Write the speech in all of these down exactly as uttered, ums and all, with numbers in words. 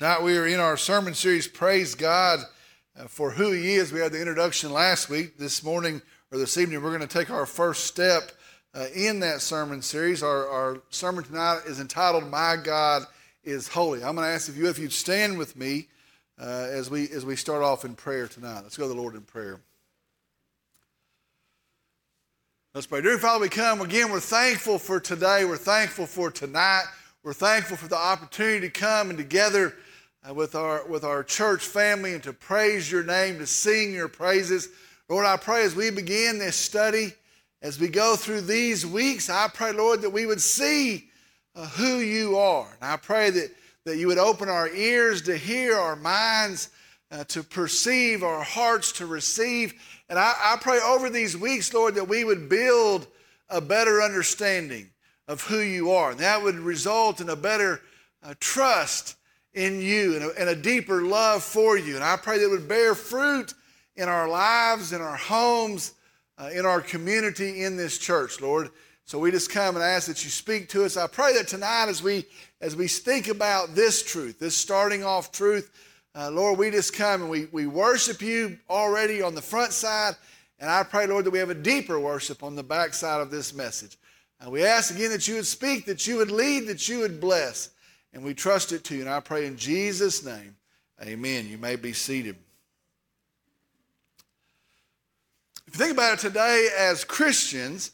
Tonight we are in our sermon series, Praise God for Who He Is. We had the introduction last week. This morning or this evening, we're going to take our first step uh, in that sermon series. Our, our sermon tonight is entitled, My God is Holy. I'm going to ask you if you'd stand with me uh, as we as we start off in prayer tonight. Let's go to the Lord in prayer. Let's pray. Dear Father, we come again. We're thankful for today. We're thankful for tonight. We're thankful for the opportunity to come and together uh, with our with our church family and to praise your name, to sing your praises. Lord, I pray as we begin this study, as we go through these weeks, I pray, Lord, that we would see uh, who you are. And I pray that, that you would open our ears to hear, our minds uh, to perceive, our hearts to receive. And I, I pray over these weeks, Lord, that we would build a better understanding of who you are. And that would result in a better uh, trust in you and a, and a deeper love for you. And I pray that it would bear fruit in our lives, in our homes, uh, in our community, in this church, Lord. So we just come and ask that you speak to us. I pray that tonight as we as we think about this truth, this starting off truth, uh, Lord, we just come and we, we worship you already on the front side. And I pray, Lord, that we have a deeper worship on the back side of this message. And we ask again that you would speak, that you would lead, that you would bless. And we trust it to you. And I pray in Jesus' name, amen. You may be seated. If you think about it today, as Christians,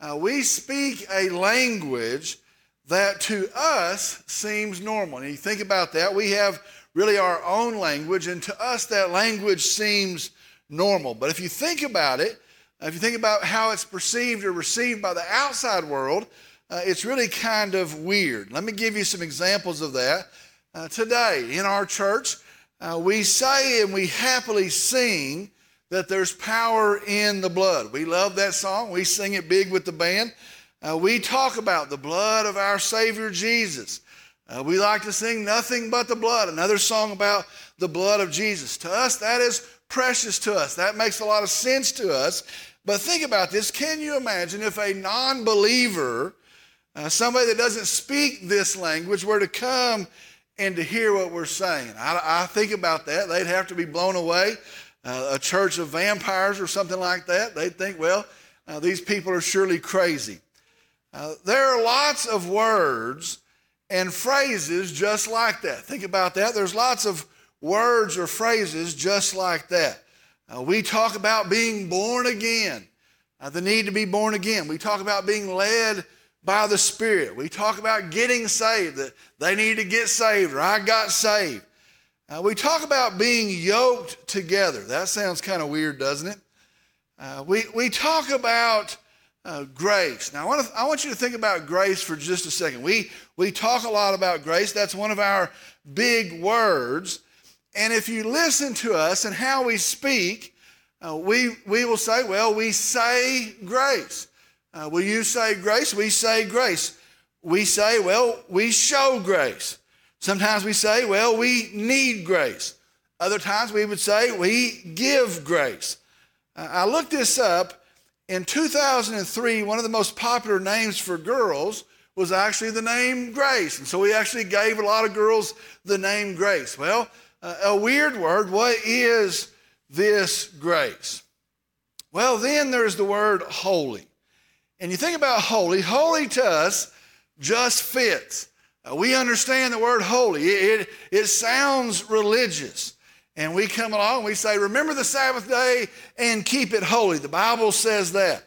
uh, we speak a language that to us seems normal. And you think about that, we have really our own language. And to us, that language seems normal. But if you think about it, if you think about how it's perceived or received by the outside world, uh, it's really kind of weird. Let me give you some examples of that. Uh, today, in our church, uh, we say and we happily sing that there's power in the blood. We love that song. We sing it big with the band. Uh, we talk about the blood of our Savior Jesus. Uh, we like to sing Nothing But the Blood, another song about the blood of Jesus. To us, that is precious to us. That makes a lot of sense to us. But think about this. Can you imagine if a non-believer, uh, somebody that doesn't speak this language, were to come and to hear what we're saying? I, I think about that. They'd have to be blown away. Uh, a church of vampires or something like that. They'd think, well, uh, these people are surely crazy. Uh, there are lots of words and phrases just like that. Think about that. There's lots of words or phrases just like that. Uh, we talk about being born again, uh, the need to be born again. We talk about being led by the Spirit. We talk about getting saved, that they need to get saved, or I got saved. Uh, we talk about being yoked together. That sounds kind of weird, doesn't it? Uh, we, we talk about uh, grace. Now, I want to, I want you to think about grace for just a second. We, we talk a lot about grace. That's one of our big words. And if you listen to us and how we speak, uh, we, we will say, well, we say grace. Uh, will you say grace? We say grace. We say, well, we show grace. Sometimes we say, well, we need grace. Other times we would say, we give grace. Uh, I looked this up. In two thousand three, one of the most popular names for girls was actually the name Grace. And so we actually gave a lot of girls the name Grace. Well, Uh, a weird word. What is this grace? Well, then there's the word holy. And you think about holy. Holy to us just fits. Uh, we understand the word holy. It, it, it sounds religious. And we come along and we say, remember the Sabbath day and keep it holy. The Bible says that.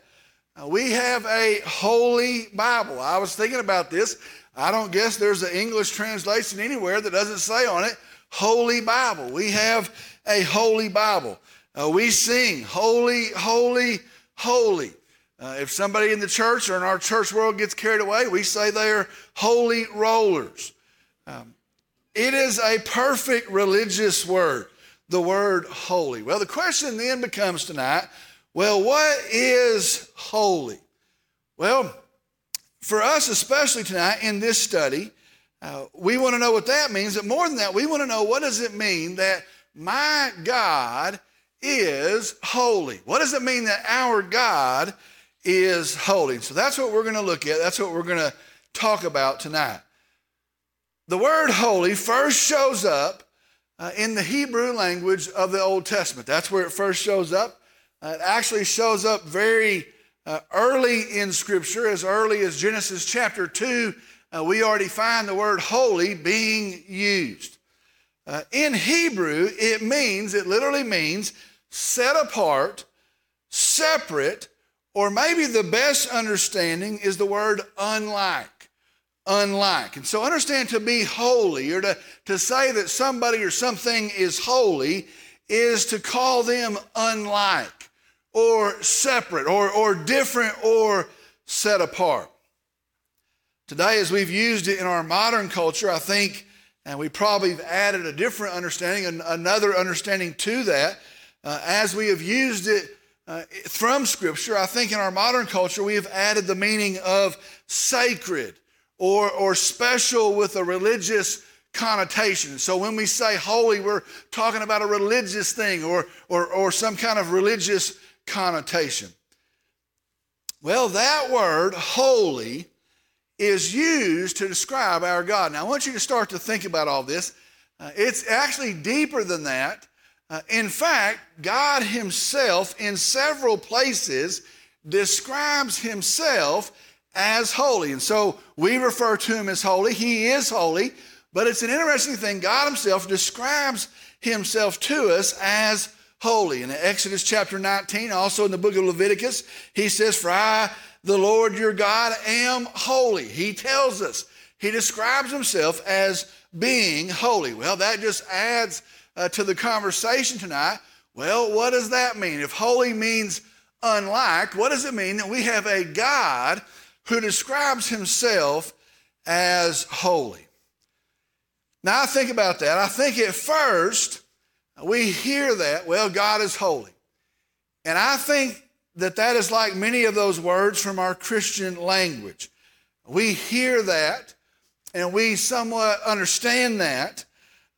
Uh, we have a holy Bible. I was thinking about this. I don't guess there's an English translation anywhere that doesn't say on it, Holy Bible. We have a holy Bible. Uh, we sing, holy, holy, holy. Uh, if somebody in the church or in our church world gets carried away, we say they are holy rollers. Um, it is a perfect religious word, the word holy. Well, the question then becomes tonight, well, what is holy? Well, for us especially tonight in this study, Uh, we want to know what that means, but more than that, we want to know what does it mean that my God is holy? What does it mean that our God is holy? So that's what we're going to look at. That's what we're going to talk about tonight. the word holy first shows up uh, in the Hebrew language of the Old Testament. That's where it first shows up. Uh, it actually shows up very uh, early in Scripture, as early as Genesis chapter two. Uh, we already find the word holy being used. Uh, in Hebrew, it means, it literally means set apart, separate, or maybe the best understanding is the word unlike, unlike. And so understand, to be holy, or to, to say that somebody or something is holy, is to call them unlike, or separate, or, or different, or set apart. Today, as we've used it in our modern culture, I think, and we probably have added a different understanding, an, another understanding to that, uh, as we have used it Uh, from Scripture, I think in our modern culture, we have added the meaning of sacred or, or special with a religious connotation. So when we say holy, we're talking about a religious thing or, or, or some kind of religious connotation. Well, that word holy is used to describe our God. Now, I want you to start to think about all this. Uh, it's actually deeper than that. Uh, in fact, God himself in several places describes himself as holy. And so we refer to him as holy. He is holy, but it's an interesting thing. God himself describes himself to us as holy. In Exodus chapter nineteen, also in the book of Leviticus, he says, "For I, the Lord your God, am holy." He tells us, he describes himself as being holy. Well, that just adds Uh, to the conversation tonight. Well, what does that mean? If holy means unlike, what does it mean that we have a God who describes himself as holy? Now, I think about that. I think at first we hear that, well, God is holy. And I think that that is like many of those words from our Christian language. We hear that and we somewhat understand that.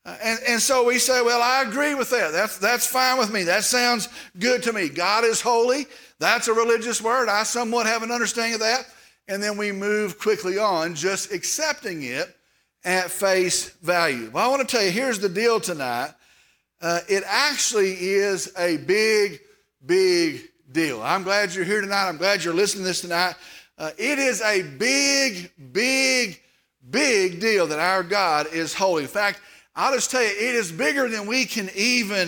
Uh, and, and so we say, well, I agree with that. That's, that's fine with me. That sounds good to me. God is holy. That's a religious word. I somewhat have an understanding of that. And then we move quickly on, just accepting it at face value. Well, I want to tell you, here's the deal tonight. Uh, it actually is a big, big deal. I'm glad you're here tonight. I'm glad you're listening to this tonight. Uh, it is a big, big, big deal that our God is holy. In fact, I'll just tell you, it is bigger than we can even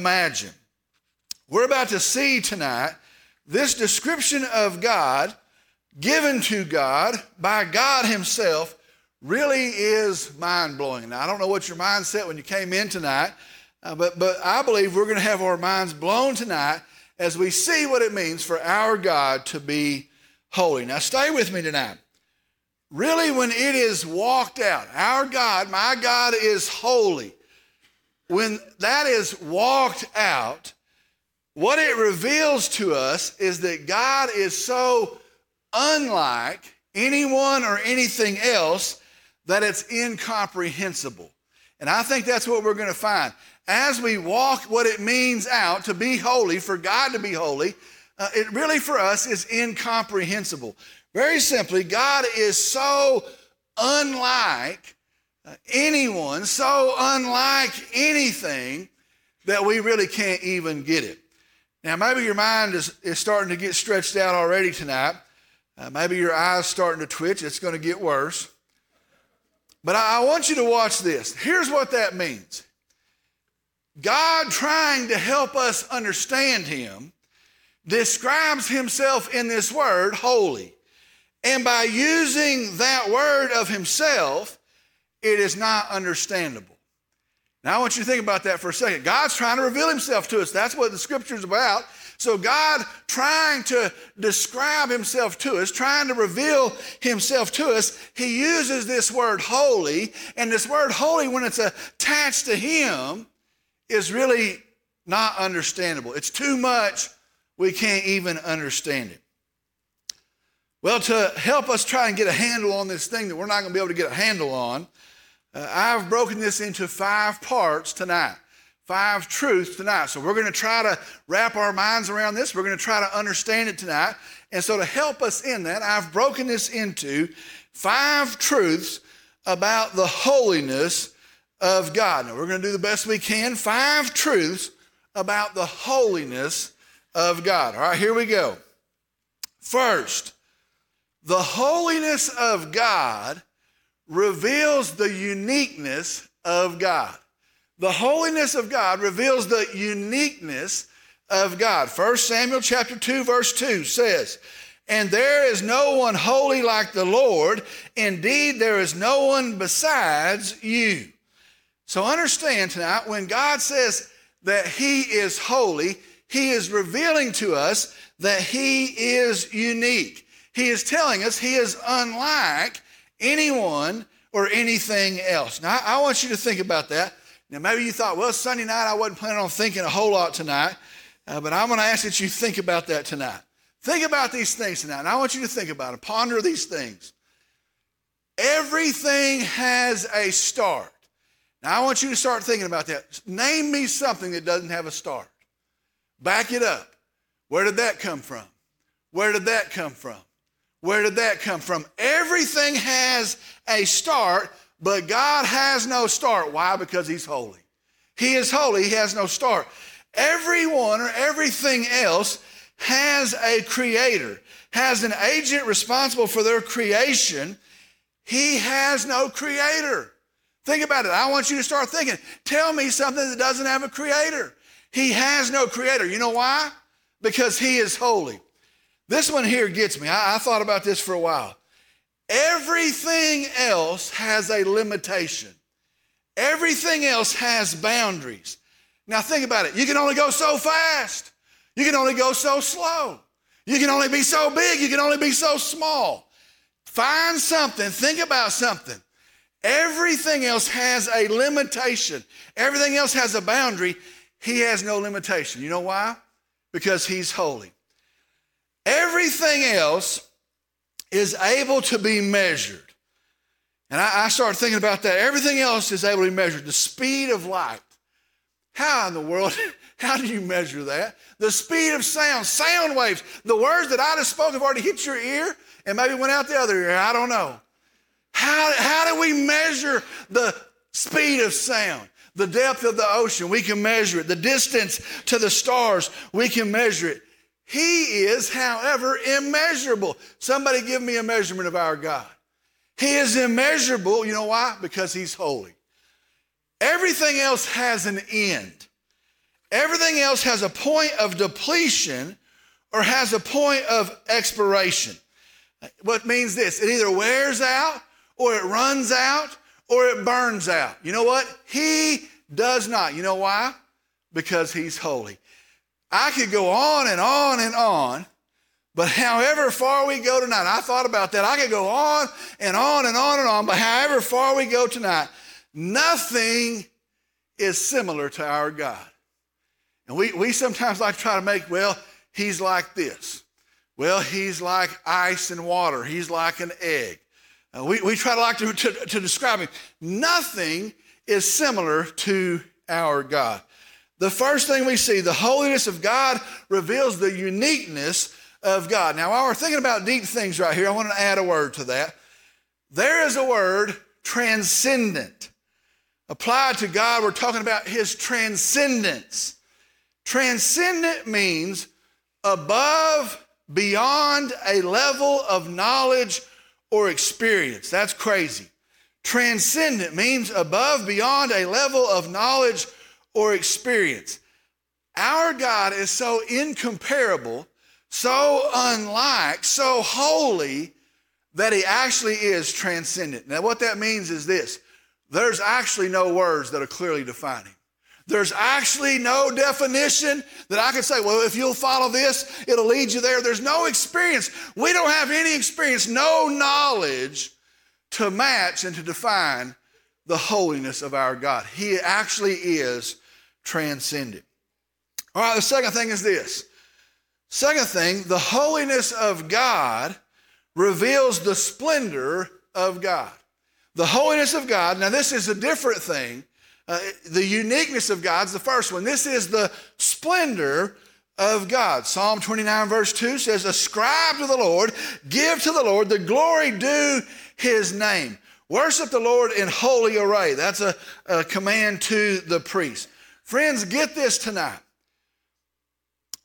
imagine. We're about to see tonight this description of God, given to God by God himself, really is mind-blowing. Now, I don't know what your mindset when you came in tonight, uh, but, but I believe we're going to have our minds blown tonight as we see what it means for our God to be holy. Now, stay with me tonight. Really, when it is walked out, our God, my God is holy. When that is walked out, what it reveals to us is that God is so unlike anyone or anything else that it's incomprehensible. And I think that's what we're going to find. As we walk what it means out to be holy, for God to be holy, uh, it really for us is incomprehensible. Very simply, God is so unlike anyone, so unlike anything that we really can't even get it. Now, maybe your mind is, is starting to get stretched out already tonight. Uh, maybe your eyes starting to twitch. It's going to get worse. But I, I want you to watch this. Here's what that means. God, trying to help us understand him, describes himself in this word, holy. And by using that word of himself, it is not understandable. Now, I want you to think about that for a second. God's trying to reveal himself to us. That's what the Scripture is about. So God trying to describe himself to us, trying to reveal himself to us, he uses this word holy, and this word holy, when it's attached to him, is really not understandable. It's too much. We can't even understand it. Well, to help us try and get a handle on this thing that we're not going to be able to get a handle on, uh, I've broken this into five parts tonight, five truths tonight. So we're going to try to wrap our minds around this. We're going to try to understand it tonight. And so to help us in that, I've broken this into five truths about the holiness of God. Now, we're going to do the best we can. Five truths about the holiness of God. All right, here we go. First, the holiness of God reveals the uniqueness of God. The holiness of God reveals the uniqueness of God. First Samuel chapter two, verse two says, "And there is no one holy like the Lord. Indeed, there is no one besides you." So understand tonight, when God says that he is holy, he is revealing to us that he is unique. He is telling us he is unlike anyone or anything else. Now, I want you to think about that. Now, maybe you thought, well, Sunday night, I wasn't planning on thinking a whole lot tonight, uh, but I'm going to ask that you think about that tonight. Think about these things tonight, and I want you to think about it. Ponder these things. Everything has a start. Now, I want you to start thinking about that. Name me something that doesn't have a start. Back it up. Where did that come from? Where did that come from? Where did that come from? Everything has a start, but God has no start. Why? Because he's holy. He is holy. He has no start. Everyone or everything else has a creator, has an agent responsible for their creation. He has no creator. Think about it. I want you to start thinking. Tell me something that doesn't have a creator. He has no creator. You know why? Because he is holy. This one here gets me. I, I thought about this for a while. Everything else has a limitation. Everything else has boundaries. Now think about it. You can only go so fast. You can only go so slow. You can only be so big. You can only be so small. Find something. Think about something. Everything else has a limitation. Everything else has a boundary. He has no limitation. You know why? Because he's holy. Everything else is able to be measured. And I, I started thinking about that. Everything else is able to be measured. The speed of light. How in the world, how do you measure that? The speed of sound, sound waves. The words that I just spoke have already hit your ear and maybe went out the other ear. I don't know. How, how do we measure the speed of sound? The depth of the ocean, we can measure it. The distance to the stars, we can measure it. He is, however, immeasurable. Somebody give me a measurement of our God. He is immeasurable. You know why? Because he's holy. Everything else has an end. Everything else has a point of depletion or has a point of expiration. What means this? It either wears out or it runs out or it burns out. You know what? He does not. You know why? Because he's holy. I could go on and on and on, but however far we go tonight, I thought about that. I could go on and on and on and on, but however far we go tonight, nothing is similar to our God. And we, we sometimes like to try to make, well, he's like this. Well, he's like ice and water. He's like an egg. Uh, we, we try to like to, to, to describe him. Nothing is similar to our God. The first thing we see, the holiness of God reveals the uniqueness of God. Now, while we're thinking about deep things right here, I want to add a word to that. There is a word, transcendent. Applied to God, we're talking about his transcendence. Transcendent means above, beyond a level of knowledge or experience. That's crazy. Transcendent means above, beyond a level of knowledge or experience. Our God is so incomparable, so unlike, so holy that he actually is transcendent. Now, what that means is this. There's actually no words that are clearly defining. There's actually no definition that I could say, well, if you'll follow this, it'll lead you there. There's no experience. We don't have any experience, no knowledge to match and to define the holiness of our God. He actually is transcendent. All right, the second thing is this. Second thing, the holiness of God reveals the splendor of God. The holiness of God, now this is a different thing. Uh, the uniqueness of God's the first one. This is the splendor of God. Psalm twenty-nine verse two says, "Ascribe to the Lord, give to the Lord the glory due his name." Worship the Lord in holy array. That's a, a command to the priest. Friends, get this tonight.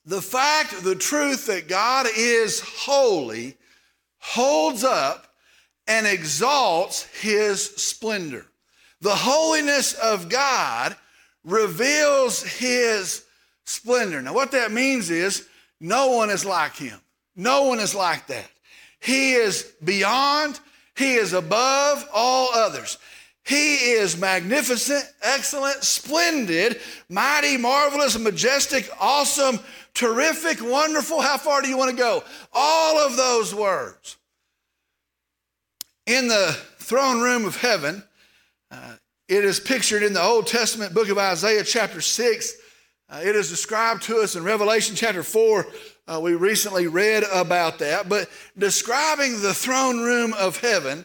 The fact, the truth that God is holy holds up and exalts his splendor. The holiness of God reveals his splendor. Now, what that means is no one is like him. No one is like that. He is beyond, he is above all others. He is magnificent, excellent, splendid, mighty, marvelous, majestic, awesome, terrific, wonderful. How far do you want to go? All of those words. In the throne room of heaven, uh, it is pictured in the Old Testament book of Isaiah chapter six. Uh, it is described to us in Revelation chapter four. Uh, we recently read about that. But describing the throne room of heaven,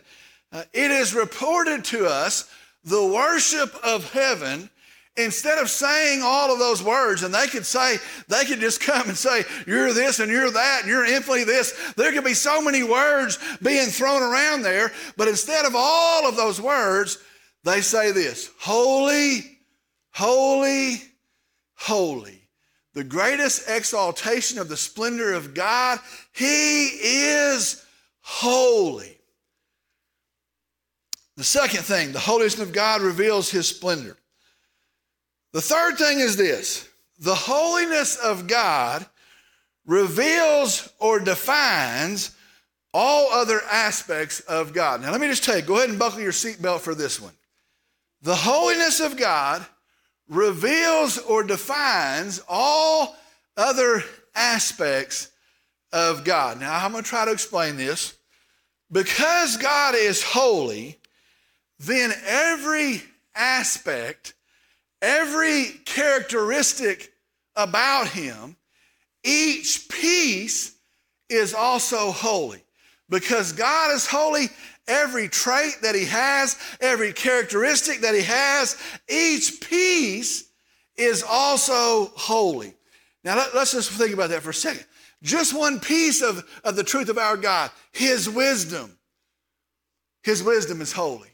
Uh, it is reported to us the worship of heaven. Instead of saying all of those words, and they could say, they could just come and say, you're this and you're that and you're infinitely this. There could be so many words being thrown around there, but instead of all of those words, they say this: holy, holy, holy. The greatest exaltation of the splendor of God. He is holy. The second thing, the holiness of God reveals his splendor. The third thing is this: the holiness of God reveals or defines all other aspects of God. Now let me just tell you, go ahead and buckle your seatbelt for this one. The holiness of God reveals or defines all other aspects of God. Now I'm going to try to explain this. Because God is holy, then every aspect, every characteristic about him, each piece is also holy. Because God is holy, every trait that he has, every characteristic that he has, each piece is also holy. Now let, let's just think about that for a second. Just one piece of, of the truth of our God, his wisdom. His wisdom is holy.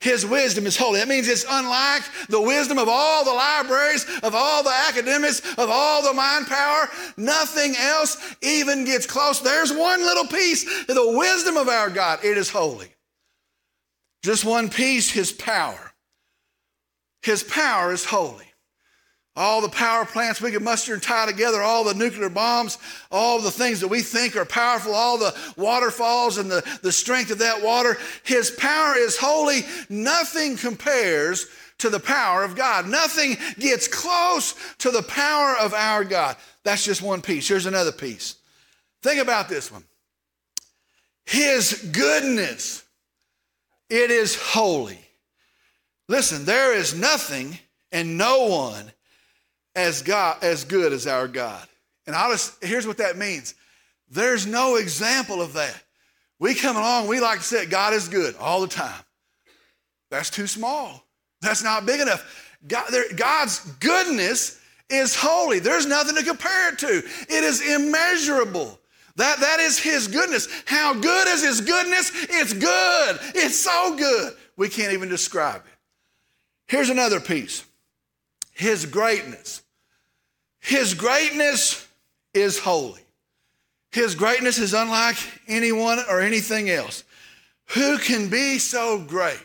His wisdom is holy. That means it's unlike the wisdom of all the libraries, of all the academics, of all the mind power. Nothing else even gets close. There's one little piece of the wisdom of our God. It is holy. Just one piece, his power. His power is holy. All the power plants we could muster and tie together, all the nuclear bombs, all the things that we think are powerful, all the waterfalls and the, the strength of that water. His power is holy. Nothing compares to the power of God. Nothing gets close to the power of our God. That's just one piece. Here's another piece. Think about this one. His goodness, it is holy. Listen, there is nothing and no one as God, as good as our God. And I'll just, here's what that means. There's no example of that. We come along, we like to say God is good all the time. That's too small. That's not big enough. God, there, God's goodness is holy. There's nothing to compare it to. It is immeasurable. That, that is his goodness. How good is his goodness? It's good. It's so good. We can't even describe it. Here's another piece. His greatness. His greatness is holy. His greatness is unlike anyone or anything else. Who can be so great?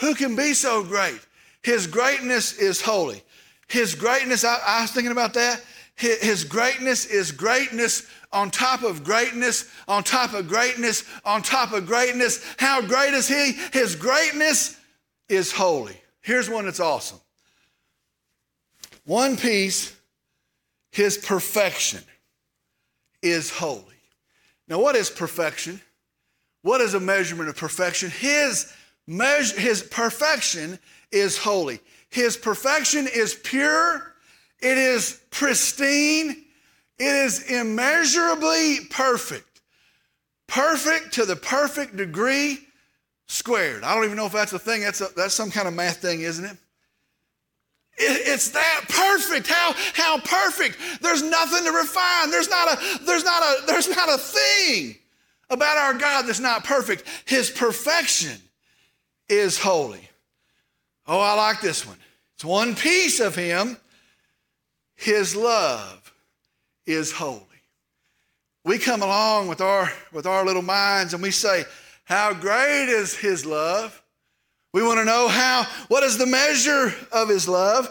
Who can be so great? His greatness is holy. His greatness, I, I was thinking about that. His, his greatness is greatness on top of greatness, on top of greatness, on top of greatness. How great is he? His greatness is holy. Here's one that's awesome. One piece, his perfection is holy. Now, what is perfection? What is a measurement of perfection? His measure, his perfection is holy. His perfection is pure. It is pristine. It is immeasurably perfect. Perfect to the perfect degree squared. I don't even know if that's a thing. That's a, that's some kind of math thing, isn't it? It's that perfect. How how perfect? There's nothing to refine. There's not a there's not a there's not a thing about our God that's not perfect. His perfection is holy. Oh, I like this one. It's one piece of him. His love is holy. We come along with our, with our little minds and we say, how great is his love? We want to know how, what is the measure of his love?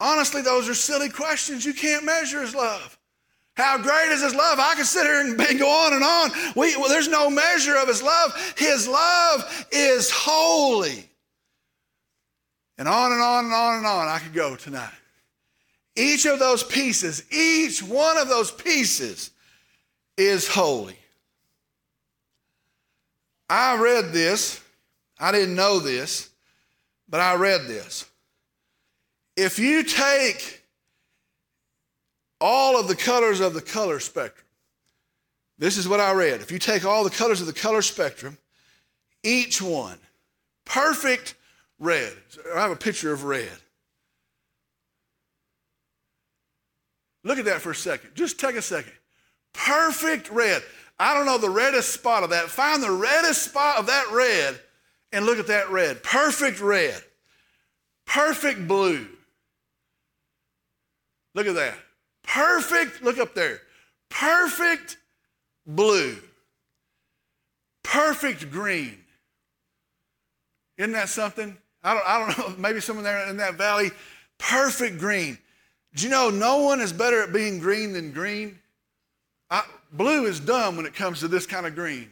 Honestly, those are silly questions. You can't measure his love. How great is his love? I can sit here and go on and on. We, well, there's no measure of his love. His love is holy. And on and on and on and on I could go tonight. Each of those pieces, each one of those pieces is holy. I read this. I didn't know this, but I read this. If you take all of the colors of the color spectrum, this is what I read. If you take all the colors of the color spectrum, each one, perfect red. I have a picture of red. Look at that for a second. Just take a second. Perfect red. I don't know the reddest spot of that. Find the reddest spot of that red. And look at that red, perfect red, perfect blue. Look at that, perfect, look up there, perfect blue, perfect green. Isn't that something? I don't, I don't know, maybe someone there in that valley, perfect green. Do you know no one is better at being green than green? I, blue is dumb when it comes to this kind of green.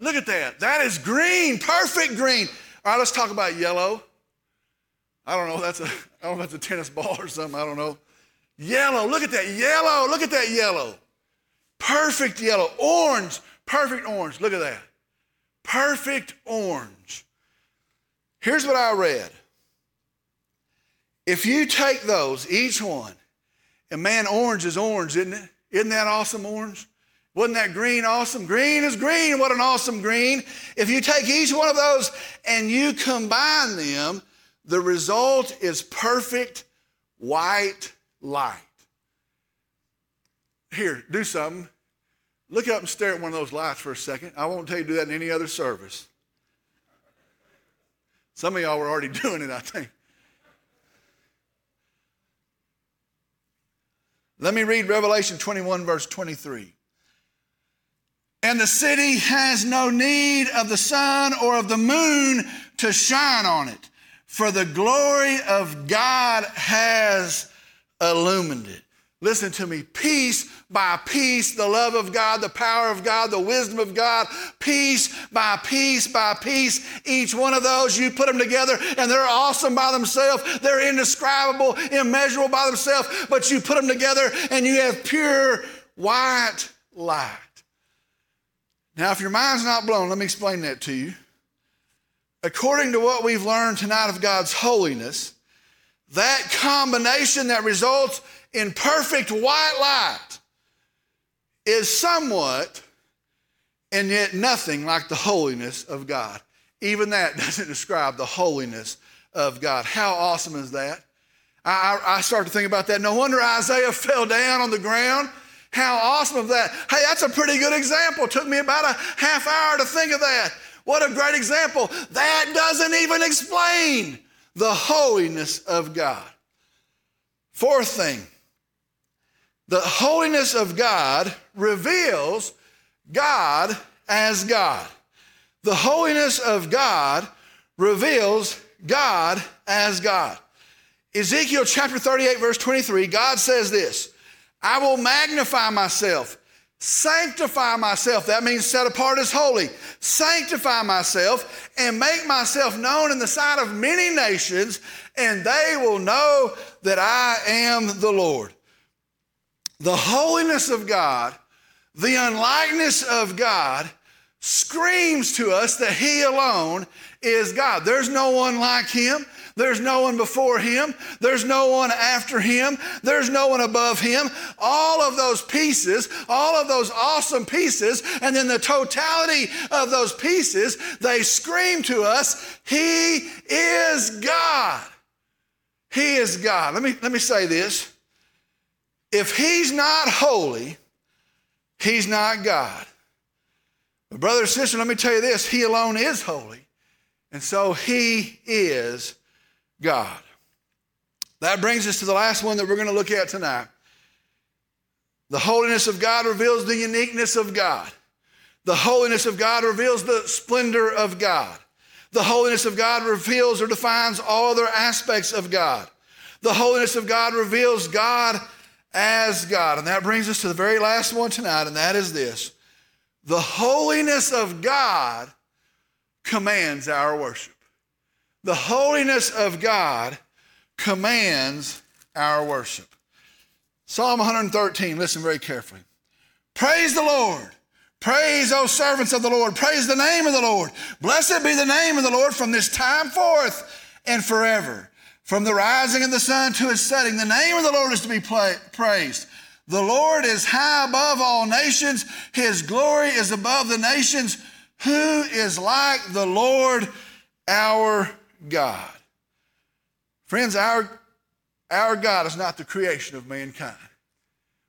Look at that. That is green, perfect green. All right, let's talk about yellow. I don't know. That's a, I don't know if that's a tennis ball or something. I don't know. Yellow. Look at that yellow. Look at that yellow. Perfect yellow. Orange. Perfect orange. Look at that. Perfect orange. Here's what I read. If you take those, each one, and man, orange is orange, isn't it? Isn't that awesome orange? Wasn't that green awesome? Green is green. What an awesome green. If you take each one of those and you combine them, the result is perfect white light. Here, do something. Look up and stare at one of those lights for a second. I won't tell you to do that in any other service. Some of y'all were already doing it, I think. Let me read Revelation twenty-one, verse twenty-three. And the city has no need of the sun or of the moon to shine on it, for the glory of God has illumined it. Listen to me, piece by piece, the love of God, the power of God, the wisdom of God, piece by piece by piece, each one of those, you put them together and they're awesome by themselves. They're indescribable, immeasurable by themselves, but you put them together and you have pure white light. Now, if your mind's not blown, let me explain that to you. According to what we've learned tonight of God's holiness, that combination that results in perfect white light is somewhat and yet nothing like the holiness of God. Even that doesn't describe the holiness of God. How awesome is that? I, I, I start to think about that. No wonder Isaiah fell down on the ground. How awesome of that. Hey, that's a pretty good example. It took me about a half hour to think of that. What a great example. That doesn't even explain the holiness of God. Fourth thing, the holiness of God reveals God as God. The holiness of God reveals God as God. Ezekiel chapter thirty-eight, verse twenty-three, God says this, I will magnify myself, sanctify myself. That means set apart as holy. Sanctify myself and make myself known in the sight of many nations, and they will know that I am the Lord. The holiness of God, the unlikeness of God, screams to us that he alone is God. There's no one like him. There's no one before him. There's no one after him. There's no one above him. All of those pieces, all of those awesome pieces, and then the totality of those pieces, they scream to us, he is God. He is God. Let me, let me say this. If he's not holy, he's not God. But brother and sister, let me tell you this. He alone is holy. And so he is God. That brings us to the last one that we're going to look at tonight. The holiness of God reveals the uniqueness of God. The holiness of God reveals the splendor of God. The holiness of God reveals or defines all other aspects of God. The holiness of God reveals God as God. And that brings us to the very last one tonight, and that is this. The holiness of God commands our worship. The holiness of God commands our worship. Psalm one hundred thirteen, listen very carefully. Praise the Lord. Praise, O servants of the Lord. Praise the name of the Lord. Blessed be the name of the Lord from this time forth and forever. From the rising of the sun to its setting, the name of the Lord is to be praised. The Lord is high above all nations. His glory is above the nations. Who is like the Lord our God? Friends, our, our God is not the creation of mankind.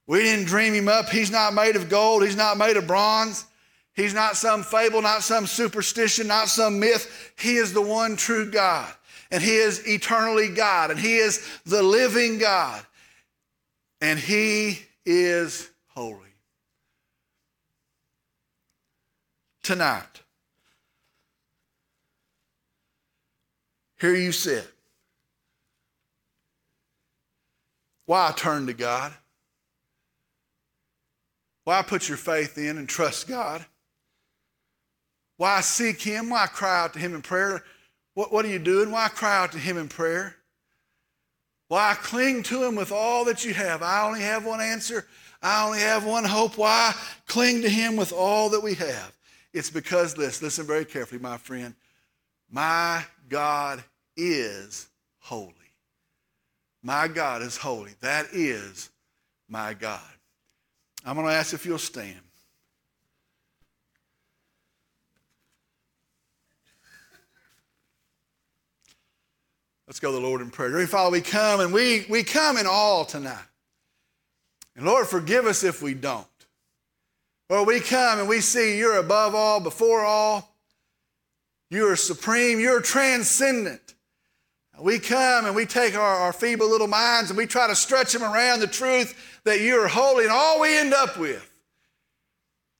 We didn't dream him up. He's not made of gold. He's not made of bronze. He's not some fable, not some superstition, not some myth. He is the one true God, and he is eternally God, and he is the living God, and he is holy. Tonight, here you sit. Why turn to God? Why put your faith in and trust God? Why seek him? Why cry out to him in prayer? What, what are you doing? Why cry out to him in prayer? Why cling to him with all that you have? I only have one answer. I only have one hope. Why cling to him with all that we have? It's because this, listen very carefully, my friend, my God is holy. My God is holy. That is my God. I'm going to ask if you'll stand. Let's go to the Lord in prayer. Dear Father, we come, and we, we come in awe tonight. And Lord, forgive us if we don't. Lord, we come and we see you're above all, before all. You are supreme. You're transcendent. We come and we take our, our feeble little minds and we try to stretch them around the truth that you are holy, and all we end up with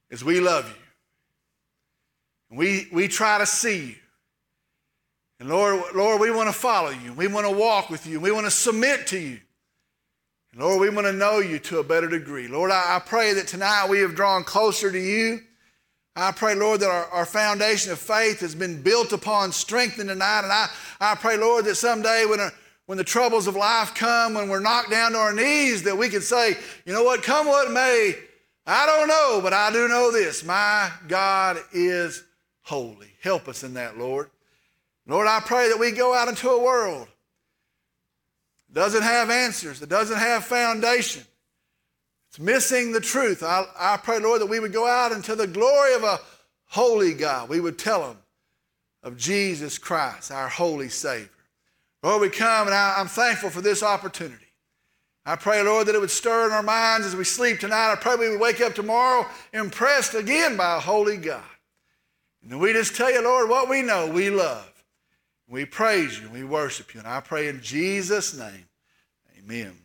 is we love you. And we, we try to see you. And Lord, Lord, we want to follow you. We want to walk with you. We want to submit to you. And Lord, we want to know you to a better degree. Lord, I, I pray that tonight we have drawn closer to you. I pray, Lord, that our, our foundation of faith has been built upon, strengthened tonight. And I, I pray, Lord, that someday when, our, when the troubles of life come, when we're knocked down to our knees, that we can say, you know what, come what may, I don't know, but I do know this. My God is holy. Help us in that, Lord. Lord, I pray that we go out into a world that doesn't have answers, that doesn't have foundation. It's missing the truth. I, I pray, Lord, that we would go out into the glory of a holy God. We would tell them of Jesus Christ, our holy Savior. Lord, we come, and I, I'm thankful for this opportunity. I pray, Lord, that it would stir in our minds as we sleep tonight. I pray we would wake up tomorrow impressed again by a holy God. And we just tell you, Lord, what we know we love. We praise you and we worship you. And I pray in Jesus' name, amen.